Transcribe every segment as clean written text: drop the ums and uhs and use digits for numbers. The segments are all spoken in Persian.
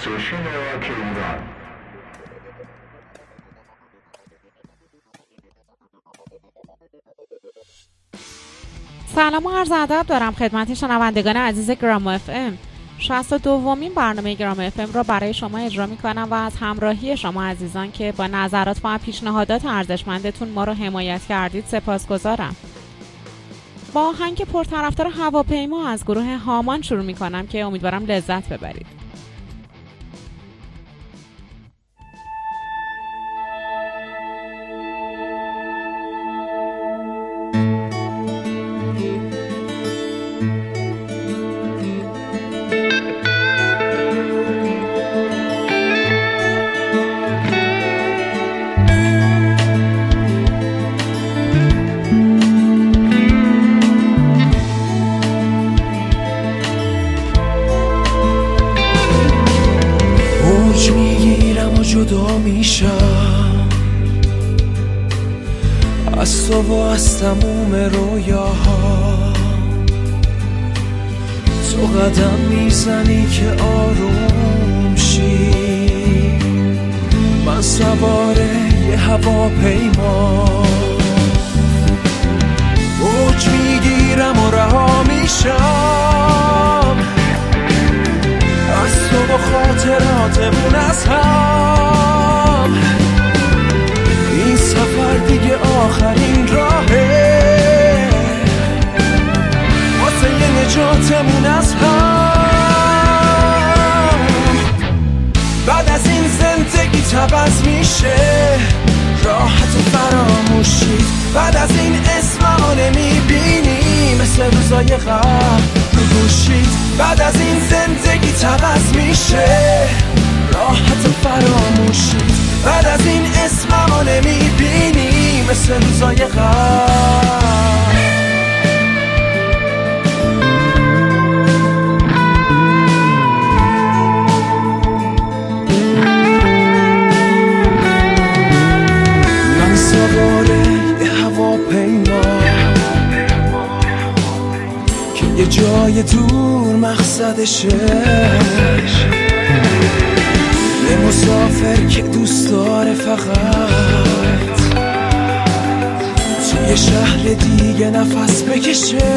station are carrying on. سلام و عرض ادب دارم خدمت شنوندگان عزیز گرام اف ام. 62مین برنامه گرام اف ام را برای شما اجرا می‌کنم و از همراهی شما عزیزان که با نظرات و پیشنهادات ارزشمندتون ما رو حمایت کردید سپاسگزارم. با آهنگ پرطرفدار هواپیما از گروه هامان شروع می‌کنم که امیدوارم لذت ببرید. تموم رویاها تو قدم میزنی که آروم شی، من سوار یه هواپیما اوج میگیرم و رها میشم از تو و خاطراتمون از هم، این سفر دیگه آخرین راهه واسه یه نجاتمون از هم، بعد از این زندگی تبز میشه راحت و فراموشی، بعد از این اسمو نمیبینی مثل روزای قبل رو گوشید، بعد از این زندگی تبز میشه راحت و فراموشی، بعد از این اسممو نمیبینی مثل روزای قبل. من سواره یه هواپیما که یه جای دور مقصدشه، مسافر که دوست داره فقط توی شهر دیگه نفس بکشه،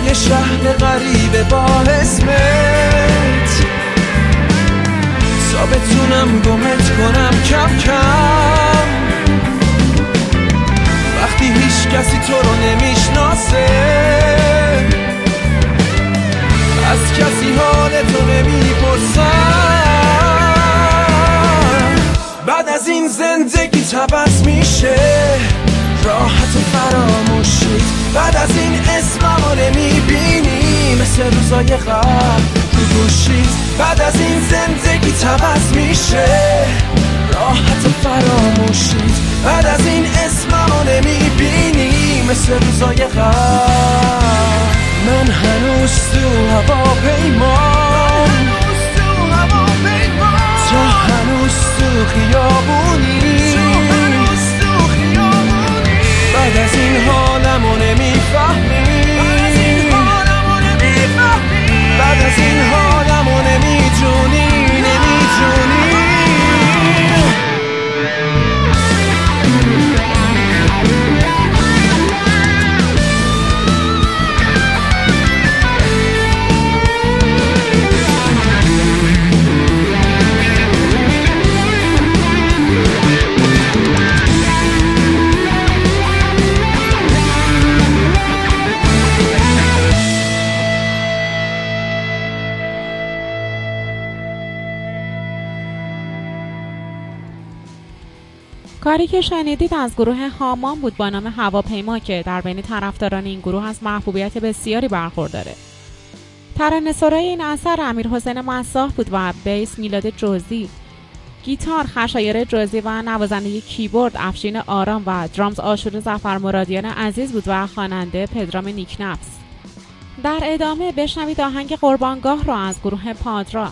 توی شهر غریب با اسمت تا بتونم گمت کنم کم کم، وقتی هیچ کسی تو رو نمیشناسه از کسی حالتو نمیپرسم، بعد از این زندگی تبس میشه راحت و فراموشی، بعد از این اسممو نمیبینی مثل روزای قبل رو گوشید، بعد از این زندگی تبس میشه راحت و فراموشی، بعد از این اسممو نمیبینی مثل روزای قبل. من هنوز تو هواپیمام، تو هنوز تو خیابونی، بعد از این حالمو نمیفهمی، بعد از این حالمو نمیدونی، نمیدونی. کاری که شنیدید از گروه هامان بود با نام هواپیما که در بین طرفداران این گروه از محبوبیت بسیاری برخورداره. ترانه‌سرای این اثر امیرحسین مساح بود و بیس میلاد جوزی، گیتار خشایار جوزی و نوازنده کیبورد افشین آرام و درامز آشور ظفرمرادیان عزیز بود و خواننده پدرام نیکنفس. در ادامه بشنوید آهنگ قربانگاه را از گروه پادرا.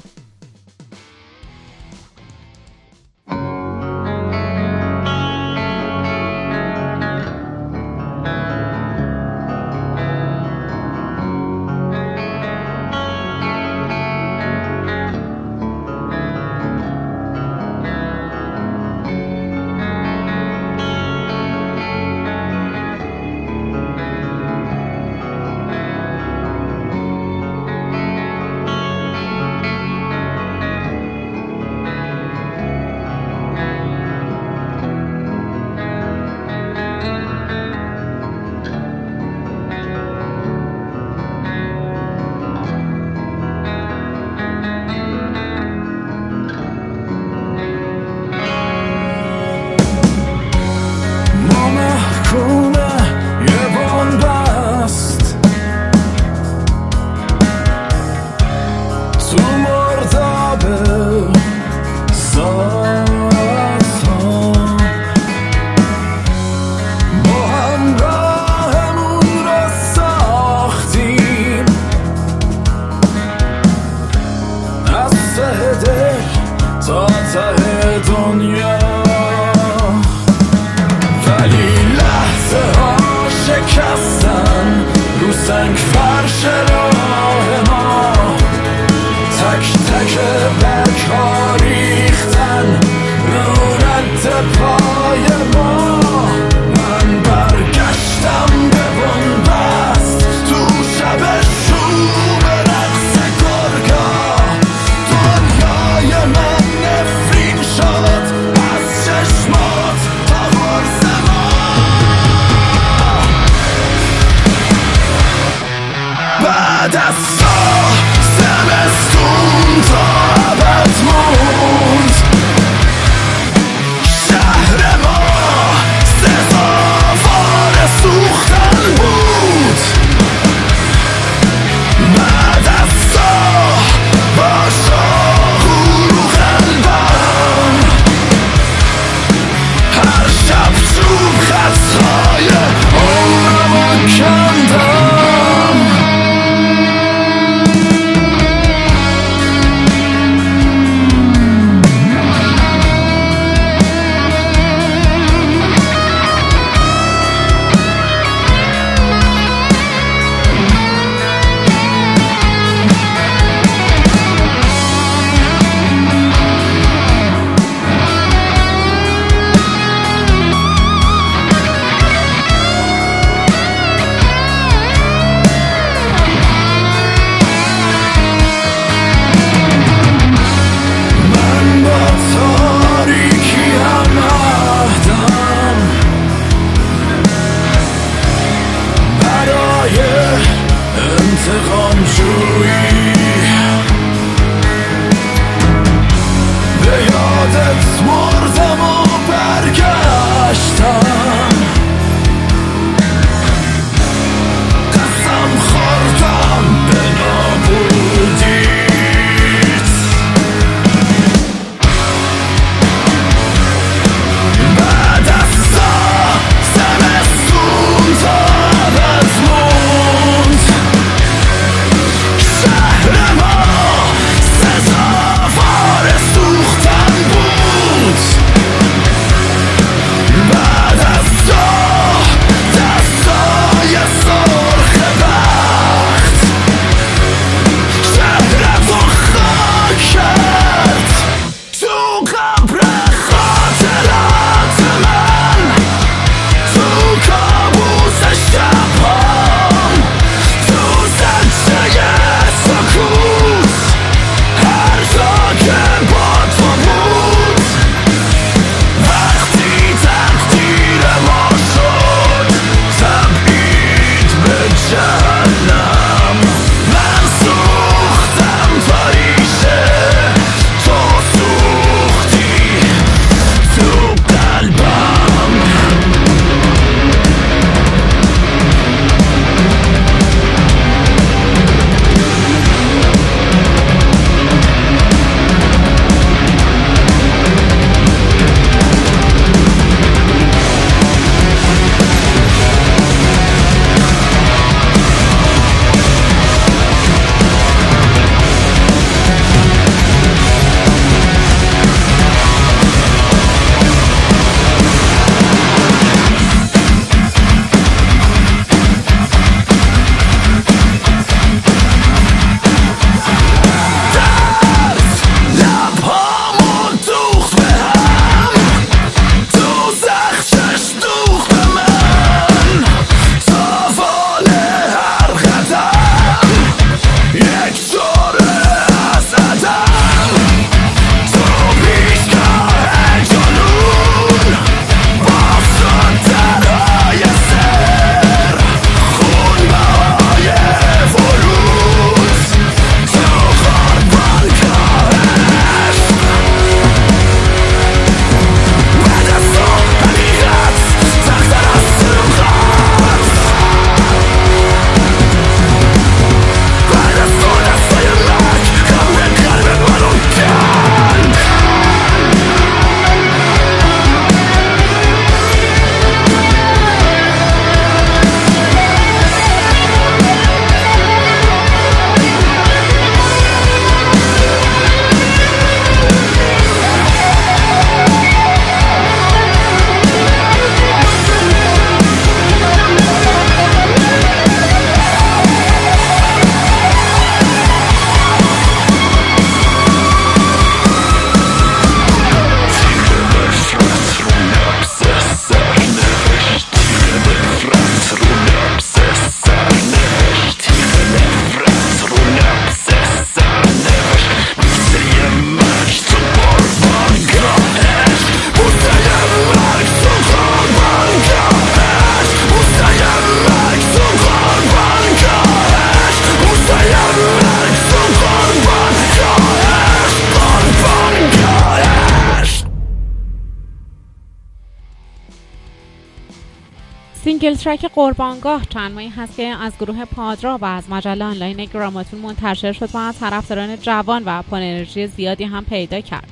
سینگل ترک قربانگاه تنمایی هست که از گروه پادرا و از مجله آنلاین گراماتون منتشر شد و از طرفداران جوان و پر انرژی زیادی هم پیدا کرد.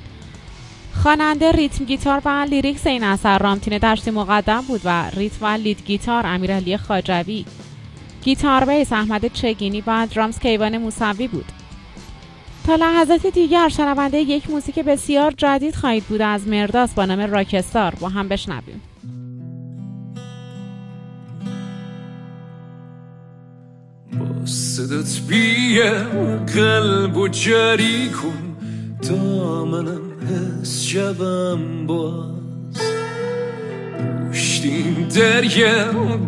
خواننده ریتم گیتار و لیریکس این اثر رامتین دشتی مقدم بود و ریتم و لید گیتار امیرعلی خواجوی، گیتار بیس احمد چگینی و درامز کیوان موسوی بود. تا لحظات دیگر شنونده یک موزیک بسیار جدید خواهید بود از مرداس با نام راکستار، با هم بشنویم. با صدت بیم قلب و جری کن تا منم حس شوم باز، پشتیم در یه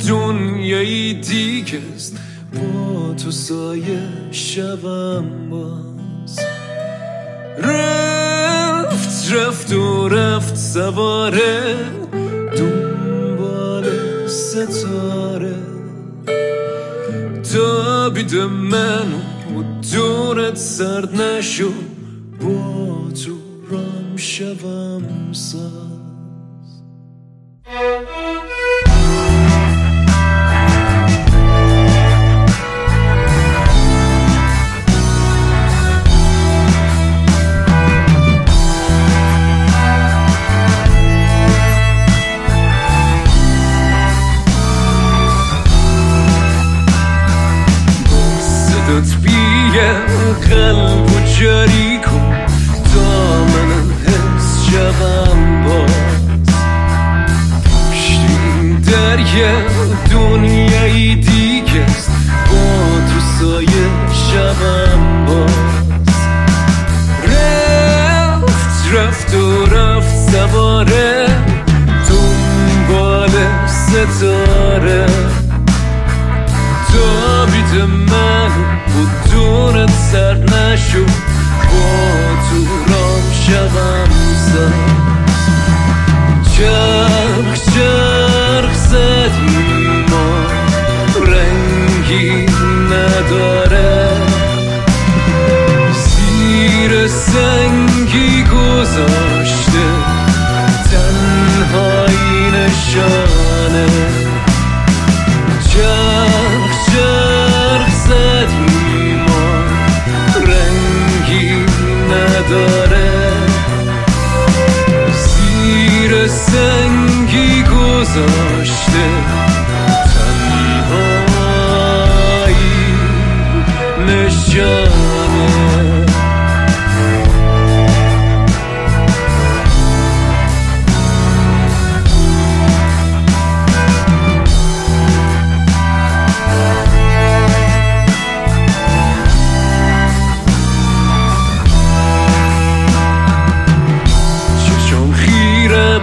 دنیای دیگست، با تو سایه شوم باز. رفت و رفت سواره دنبال ستاره، دابید منو دورت سرد نشو، با تو رام شوم ساز. قلب و جاری کن تا منم حس شوم باز، پشتیم در یه دنیای دیگست، با تو سایه شوم باز. رفت و رفت سواره دنبال ستاره، دابید من و دورت سر نشو، با تو رام شوم ساز. چرخ چرخ زدیم ما رنگی نداره، زیر سنگی گذاشته تنهایی نشانه، چرخ چرخ زدیم داره، زیر سنگی گذاشته تنهایی نشانه.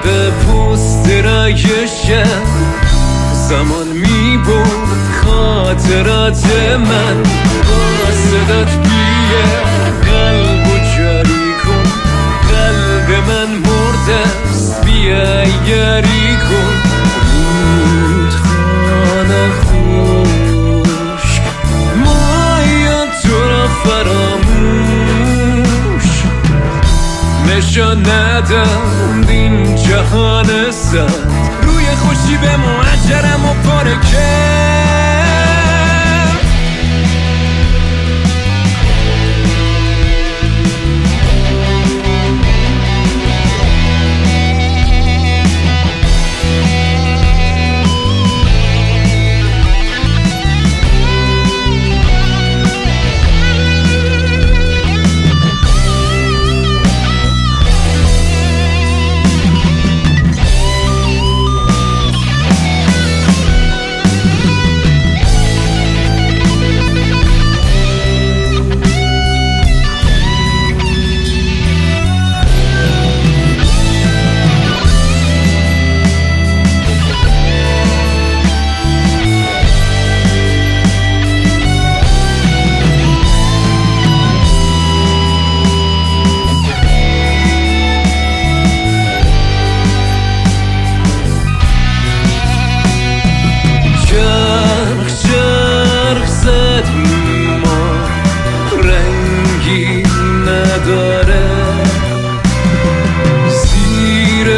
به پوست رایشم زمان میبود خاطرات من، با صدات بیه قلب و جاری کن، قلب من مرده است بیه یاری کن. رودخانه خوش مایا تو را فراموش نشان ندم، جهان سد روی خوشی به معجرم و پاره کرد.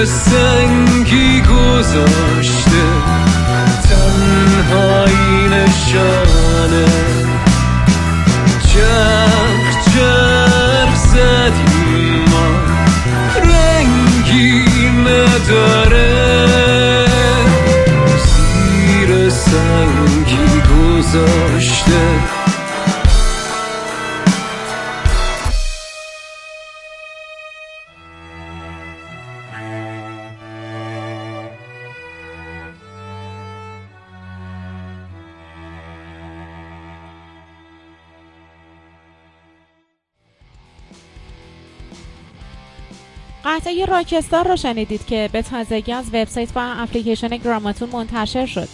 سنگی گذاشته گذاشته. قطعه راکستار رو شنیدید که به تازگی از وبسایت و اپلیکیشن گراماتون منتشر شد.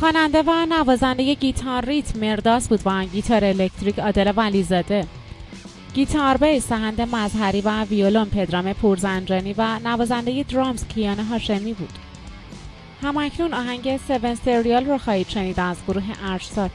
خواننده و نوازنده گیتار ریتم مرداس بود با گیتار الکتریک عادل ولیزاده، گیتار بیس سهند مظهری و ویولون پدرام پورزنجانی و نوازنده درامز کیان هاشمی بود. همکنون آهنگ 7 سریال رو خواهید شنید از گروه ارشتات.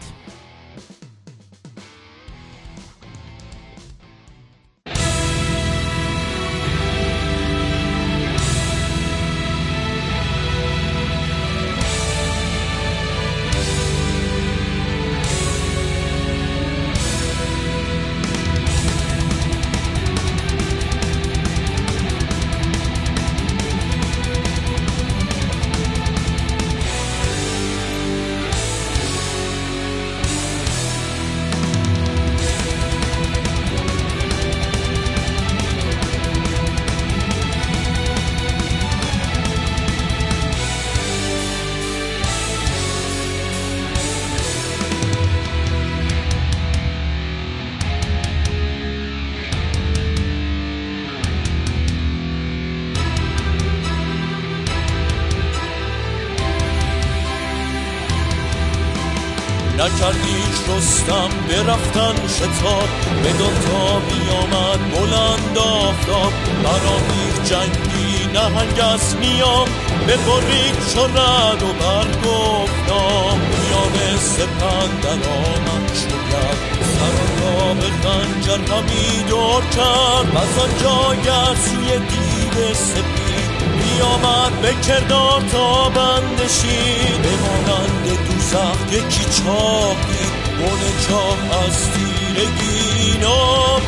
نکردیش رستم برفتن شتاب، به دوتا بیامد بلند آفتاب، برامیر جنگی نهنگ از نیام، به قریق شرد و برگفتام، میان سپندر آمد شکر، سرالا به خنجر همی دور کرد، از آنجا گرسی دیو سپید بیامد به کردار تا بندشید، بمانند سخت یکی چاک دید، گونه چاک از تیرگی ناپدید.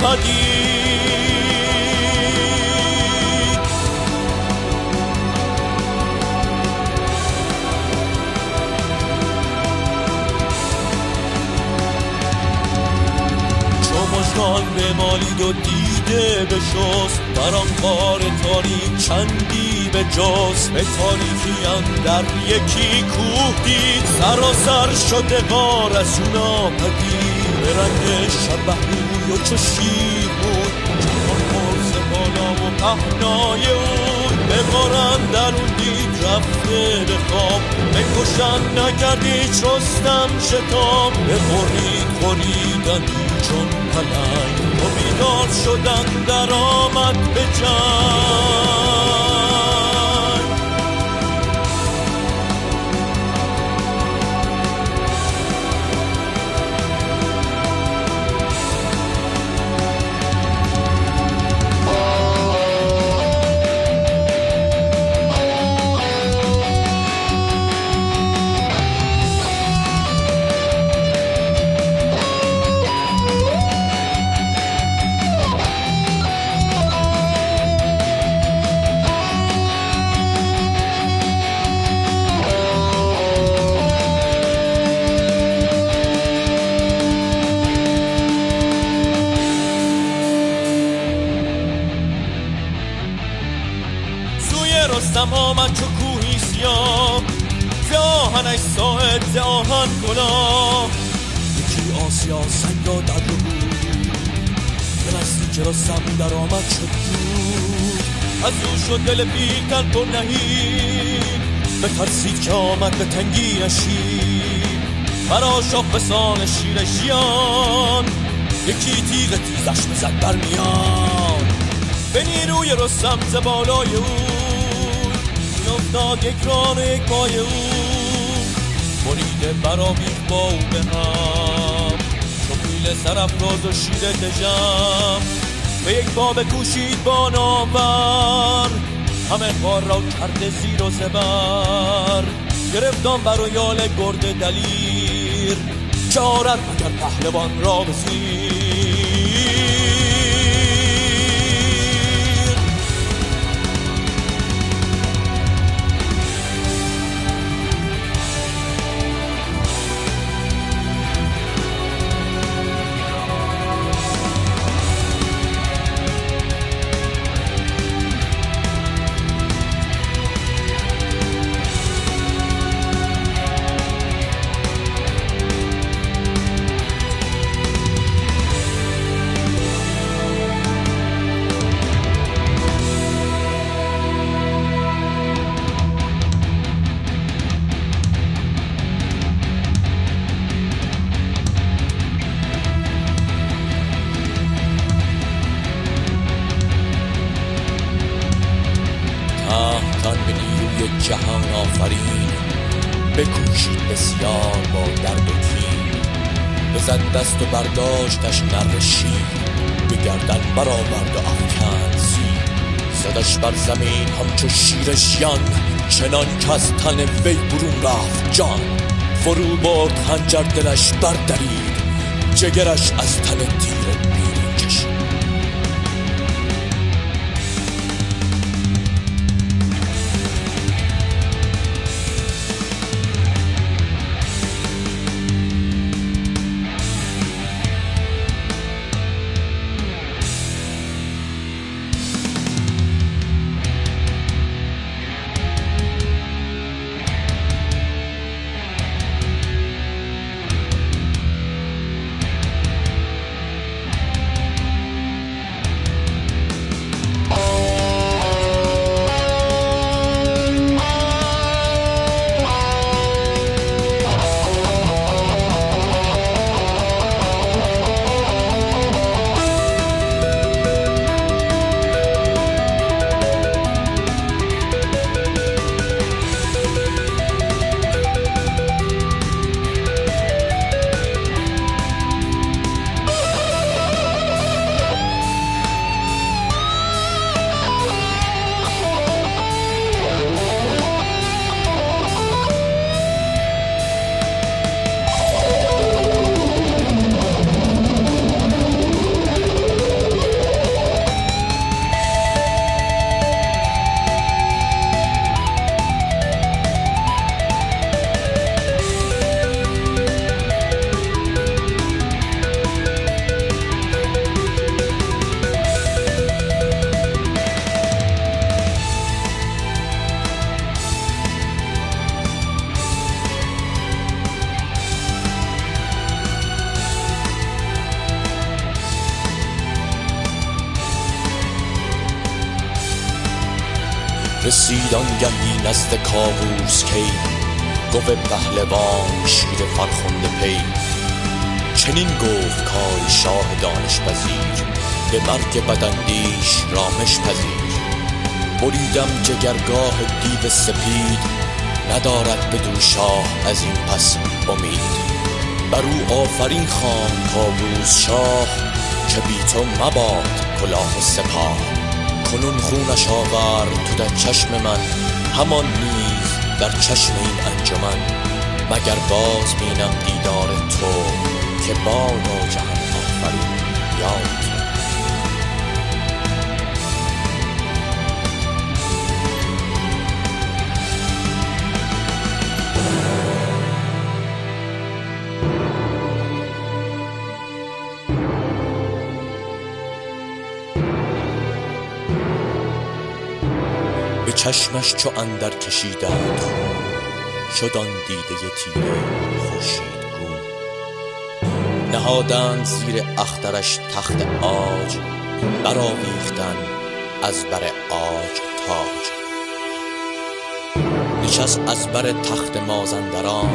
چو مژگان بمالید و دیده بشست، بر آن غار تاریک چندی به جز، به تاریکی اندر یکی کوه دید، سراسر شده غار از اون آمدید، به رنگ شبه روی و چو شیر بود، چون پرز بالا و پهنای اون، به غار اندر اون دید رفته به خواب، بکشن نکردی چستم شتاب، به خورید خوریدنی چون پلنگ، و بیدار شدن در آمد به جنگ. رستم آمد چو کوهی سیاه، ز آهنش ساعد ز آهن کلاه، یکی آسیا سنگا در رو بود، بلستی که رستم در آمد شد بود، از او شد دل بیتن پر نهید، بترسید که آمد به تنگی نشید، برا شاق بسان شیر جیان، یکی تیغ تیزش بزد بر میان، به نیروی رستم ز بالای او، افتاد یک ران یک پای او، بریده برامیر با او به هم، چو پیل سرافراز و شیر دژم، به یک پا بکوشید با نامور، همه غار را کرده زیر و زبر، گرفتان بر و یال گرد دلیر، چه آرد مگر پهلوان را بزیر. جهان آفرین، بکوشید بسیار با درد و تیر. بزد دست و برداشتش نر شیر، به گردن برآورد و افکند زیر. صداش بر زمین همچو شیر ژیان، چنان که از تن وی برون رفت جان. فرو برد خنجر دلش بردرید، جگرش از تن تیر بیرون کشید. رسید آنگهی نزد کاووس کی، گوه پهلوان شیر فرخنده پی. چنین گفت کای شاه دانش پذیر، به مرگ بداندیش رامش پذیر. بریدم جگرگاه دیو سپید، ندارد بدو شاه از این پس امید. بر او آفرین خان کاووس شاه، که بی تو مباد کلاه سپاه. کنون خونش آورد تو در چشم من، همان نیز در چشم این انجمن. مگر باز بینم دیدار تو، که با ناجهان آفرین یاد. به چشمش چو اندر کشیدند خون، شد آن دیده ی تیره خورشیدگون. نهادند زیر اخترش تخت عاج، برآویختند از بر عاج تاج. نشست از بر تخت مازندران،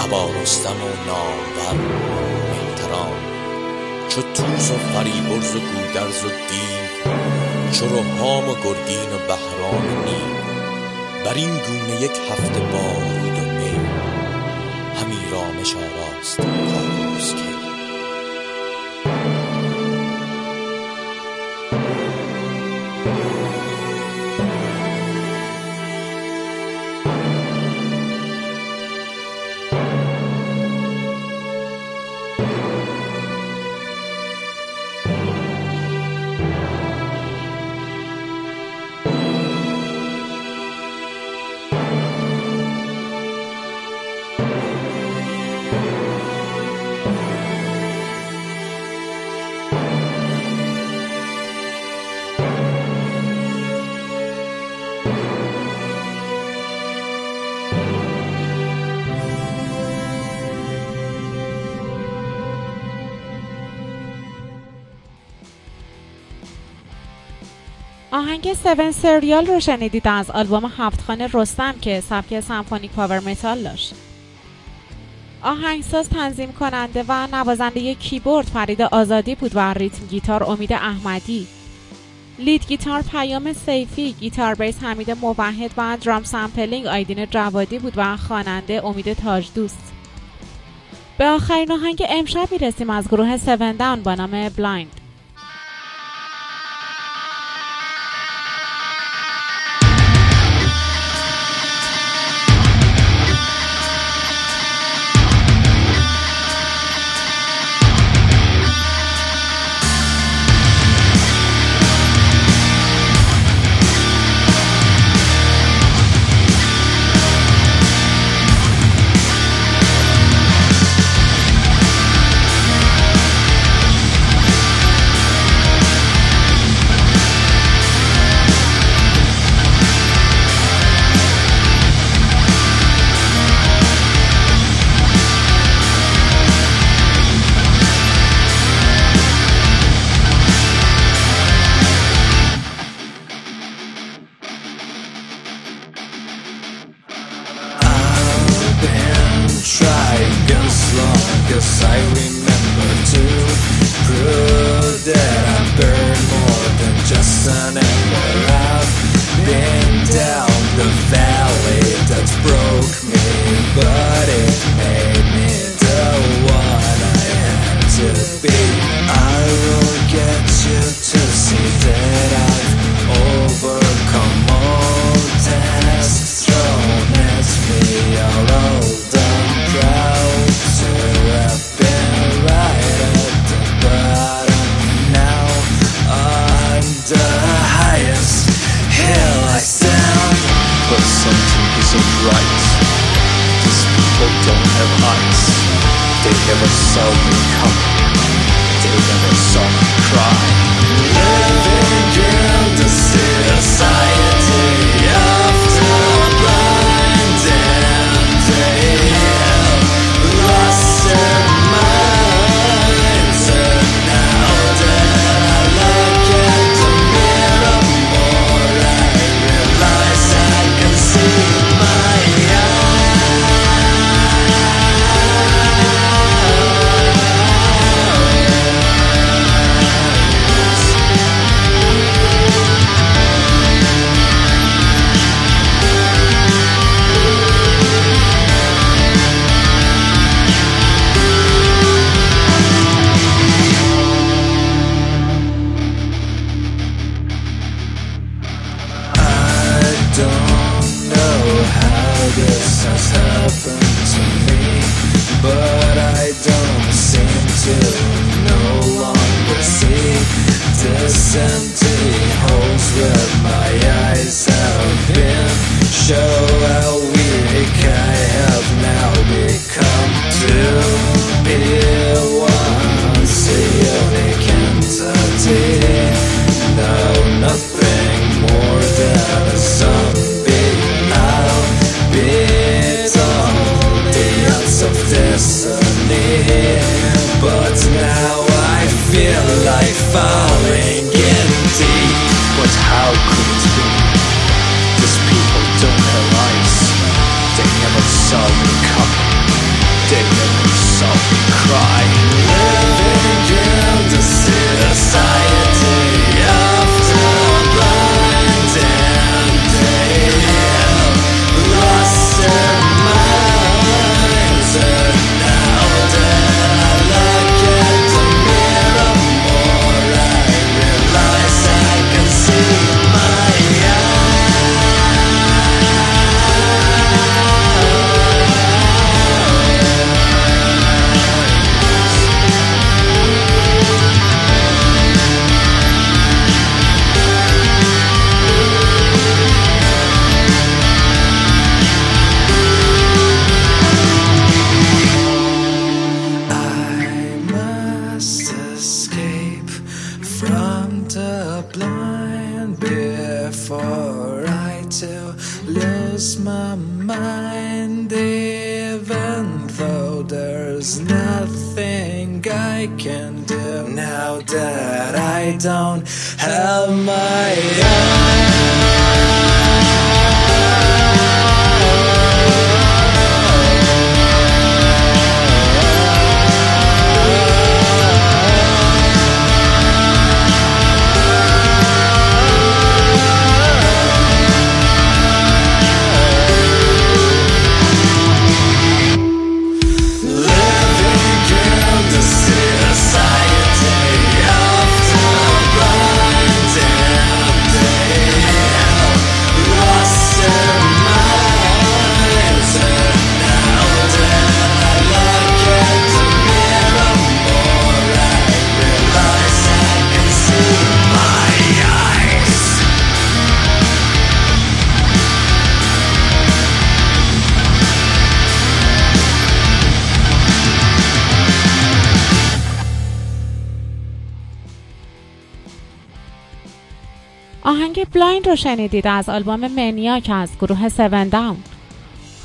ابا رستم و نامور مهتران. چو توس و فریبرز و گودرز و دیو، چو رهام و گرگین و بهرام و نیو. بر این گونه یک هفته بارود و می، همی رامش آراست کاووس کی. آهنگ 7 سریال رو شنیدید از آلبوم هفتخانه رستم که سبک سمفونیک پاور متال داشت. آهنگساز، تنظیم کننده و نوازنده کیبورد فرید آزادی بود و ریتم گیتار امید احمدی. لید گیتار پیام سیفی، گیتار بیس حمید موحد و درام سمپلینگ آیدین جوادی بود و خواننده امید تاج دوست. به آخرین آهنگ امشب میرسیم از گروه 7 داون با نام بلایند. آهنگ بلایند رو شنیدید از آلبوم منیاک از گروه 7 داون.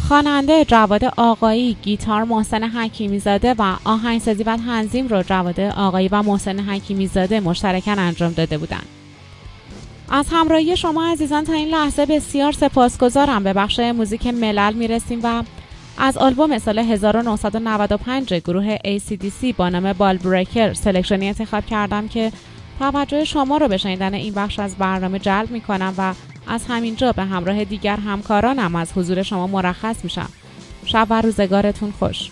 خواننده جواد آقایی، گیتار محسن حکیمی زاده و آهنگسازی و تنظیم رو جواد آقایی و محسن حکیمی زاده مشترکاً انجام داده بودند. از همراهی شما عزیزان تا این لحظه بسیار سپاسگزارم. به بخش موزیک ملل میرسیم و از آلبوم سال 1995 گروه ACDC با نام Bullbreaker سلکشنی انتخاب کردم که توجه شما رو به شنیدن این بخش از برنامه جلب میکنم و از همینجا به همراه دیگر همکارانم از حضور شما مرخص میشم. شب و روزگارتون خوش.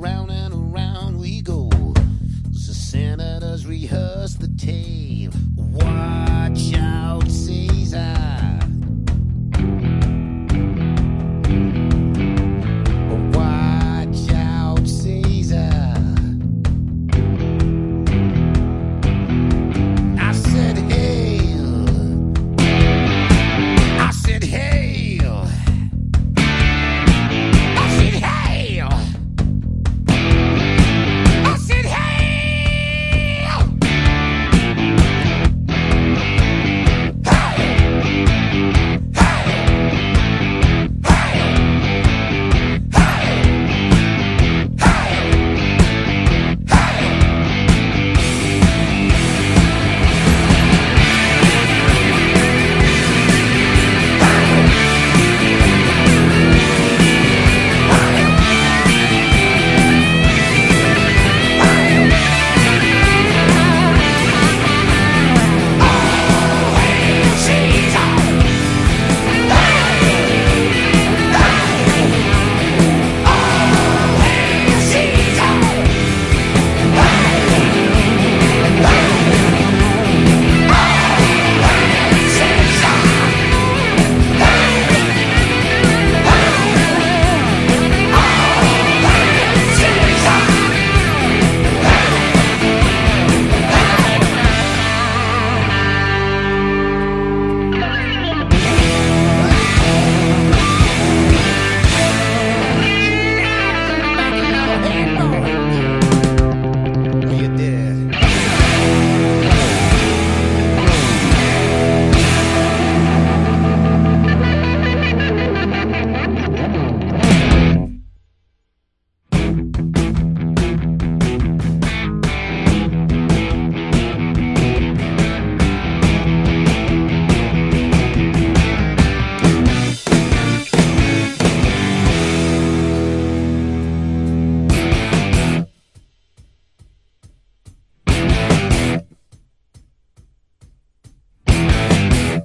around and around we go. The senators rehearse the tale. Watch out, Caesar. Watch out, Caesar. I said hail. I said hail. I said hail. I said hail. Hail. Hail. Hail.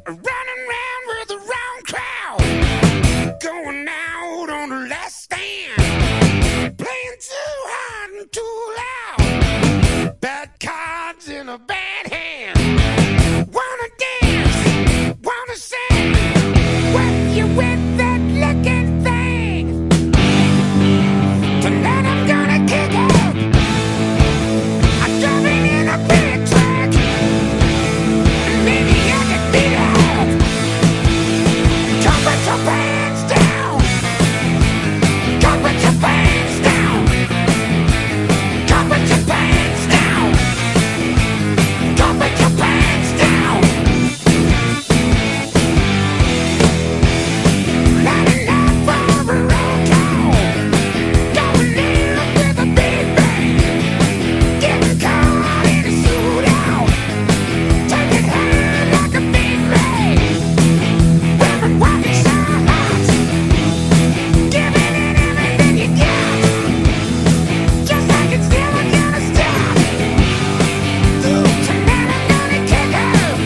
Running round with a round crowd, going out on the last stand, playing too hard and too loud, bad cards in a bad hand. Wanna dance, wanna sing, what you with that looking thing? Tonight I'm gonna kick out, I'm jumping in a big track, and maybe I can beat out. Come put your pants down. Come put your pants down. Come put your pants down. Come put your pants down. Not enough for a roll call. Going in with a big bang. Getting caught in a shootout. Taking high like a big ray. Women walking sideways, giving it everything you got, just like it's never gonna stop. Tonight I'm gonna kick out.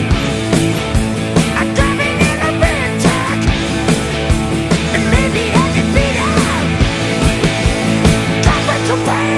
I'm driving in a big truck, and maybe I can beat out. Drop it to bed.